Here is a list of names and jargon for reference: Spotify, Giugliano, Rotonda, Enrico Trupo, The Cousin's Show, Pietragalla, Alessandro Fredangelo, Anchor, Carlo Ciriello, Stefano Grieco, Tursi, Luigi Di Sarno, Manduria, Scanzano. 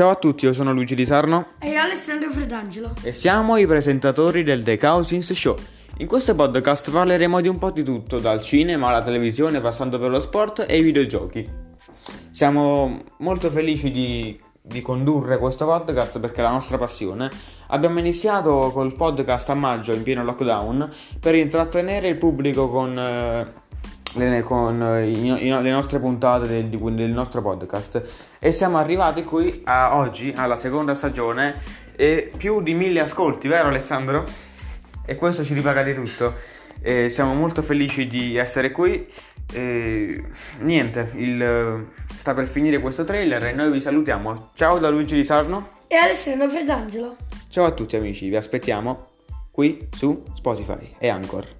Ciao a tutti, io sono Luigi Di Sarno e io Alessandro Fredangelo e siamo i presentatori del The Cousin's Show. In questo podcast parleremo di un po' di tutto, dal cinema alla televisione, passando per lo sport e i videogiochi. Siamo molto felici di condurre questo podcast perché è la nostra passione. Abbiamo iniziato col podcast a maggio in pieno lockdown per intrattenere il pubblico con le nostre puntate del nostro podcast e siamo arrivati qui a oggi alla seconda stagione e più di 1000 ascolti, vero Alessandro? E questo ci ripaga di tutto. Siamo molto felici di essere qui. Sta per finire questo trailer e noi vi salutiamo. Ciao da Luigi Di Sarno e Alessandro Fredangelo. Ciao a tutti amici, vi aspettiamo qui su Spotify e Anchor.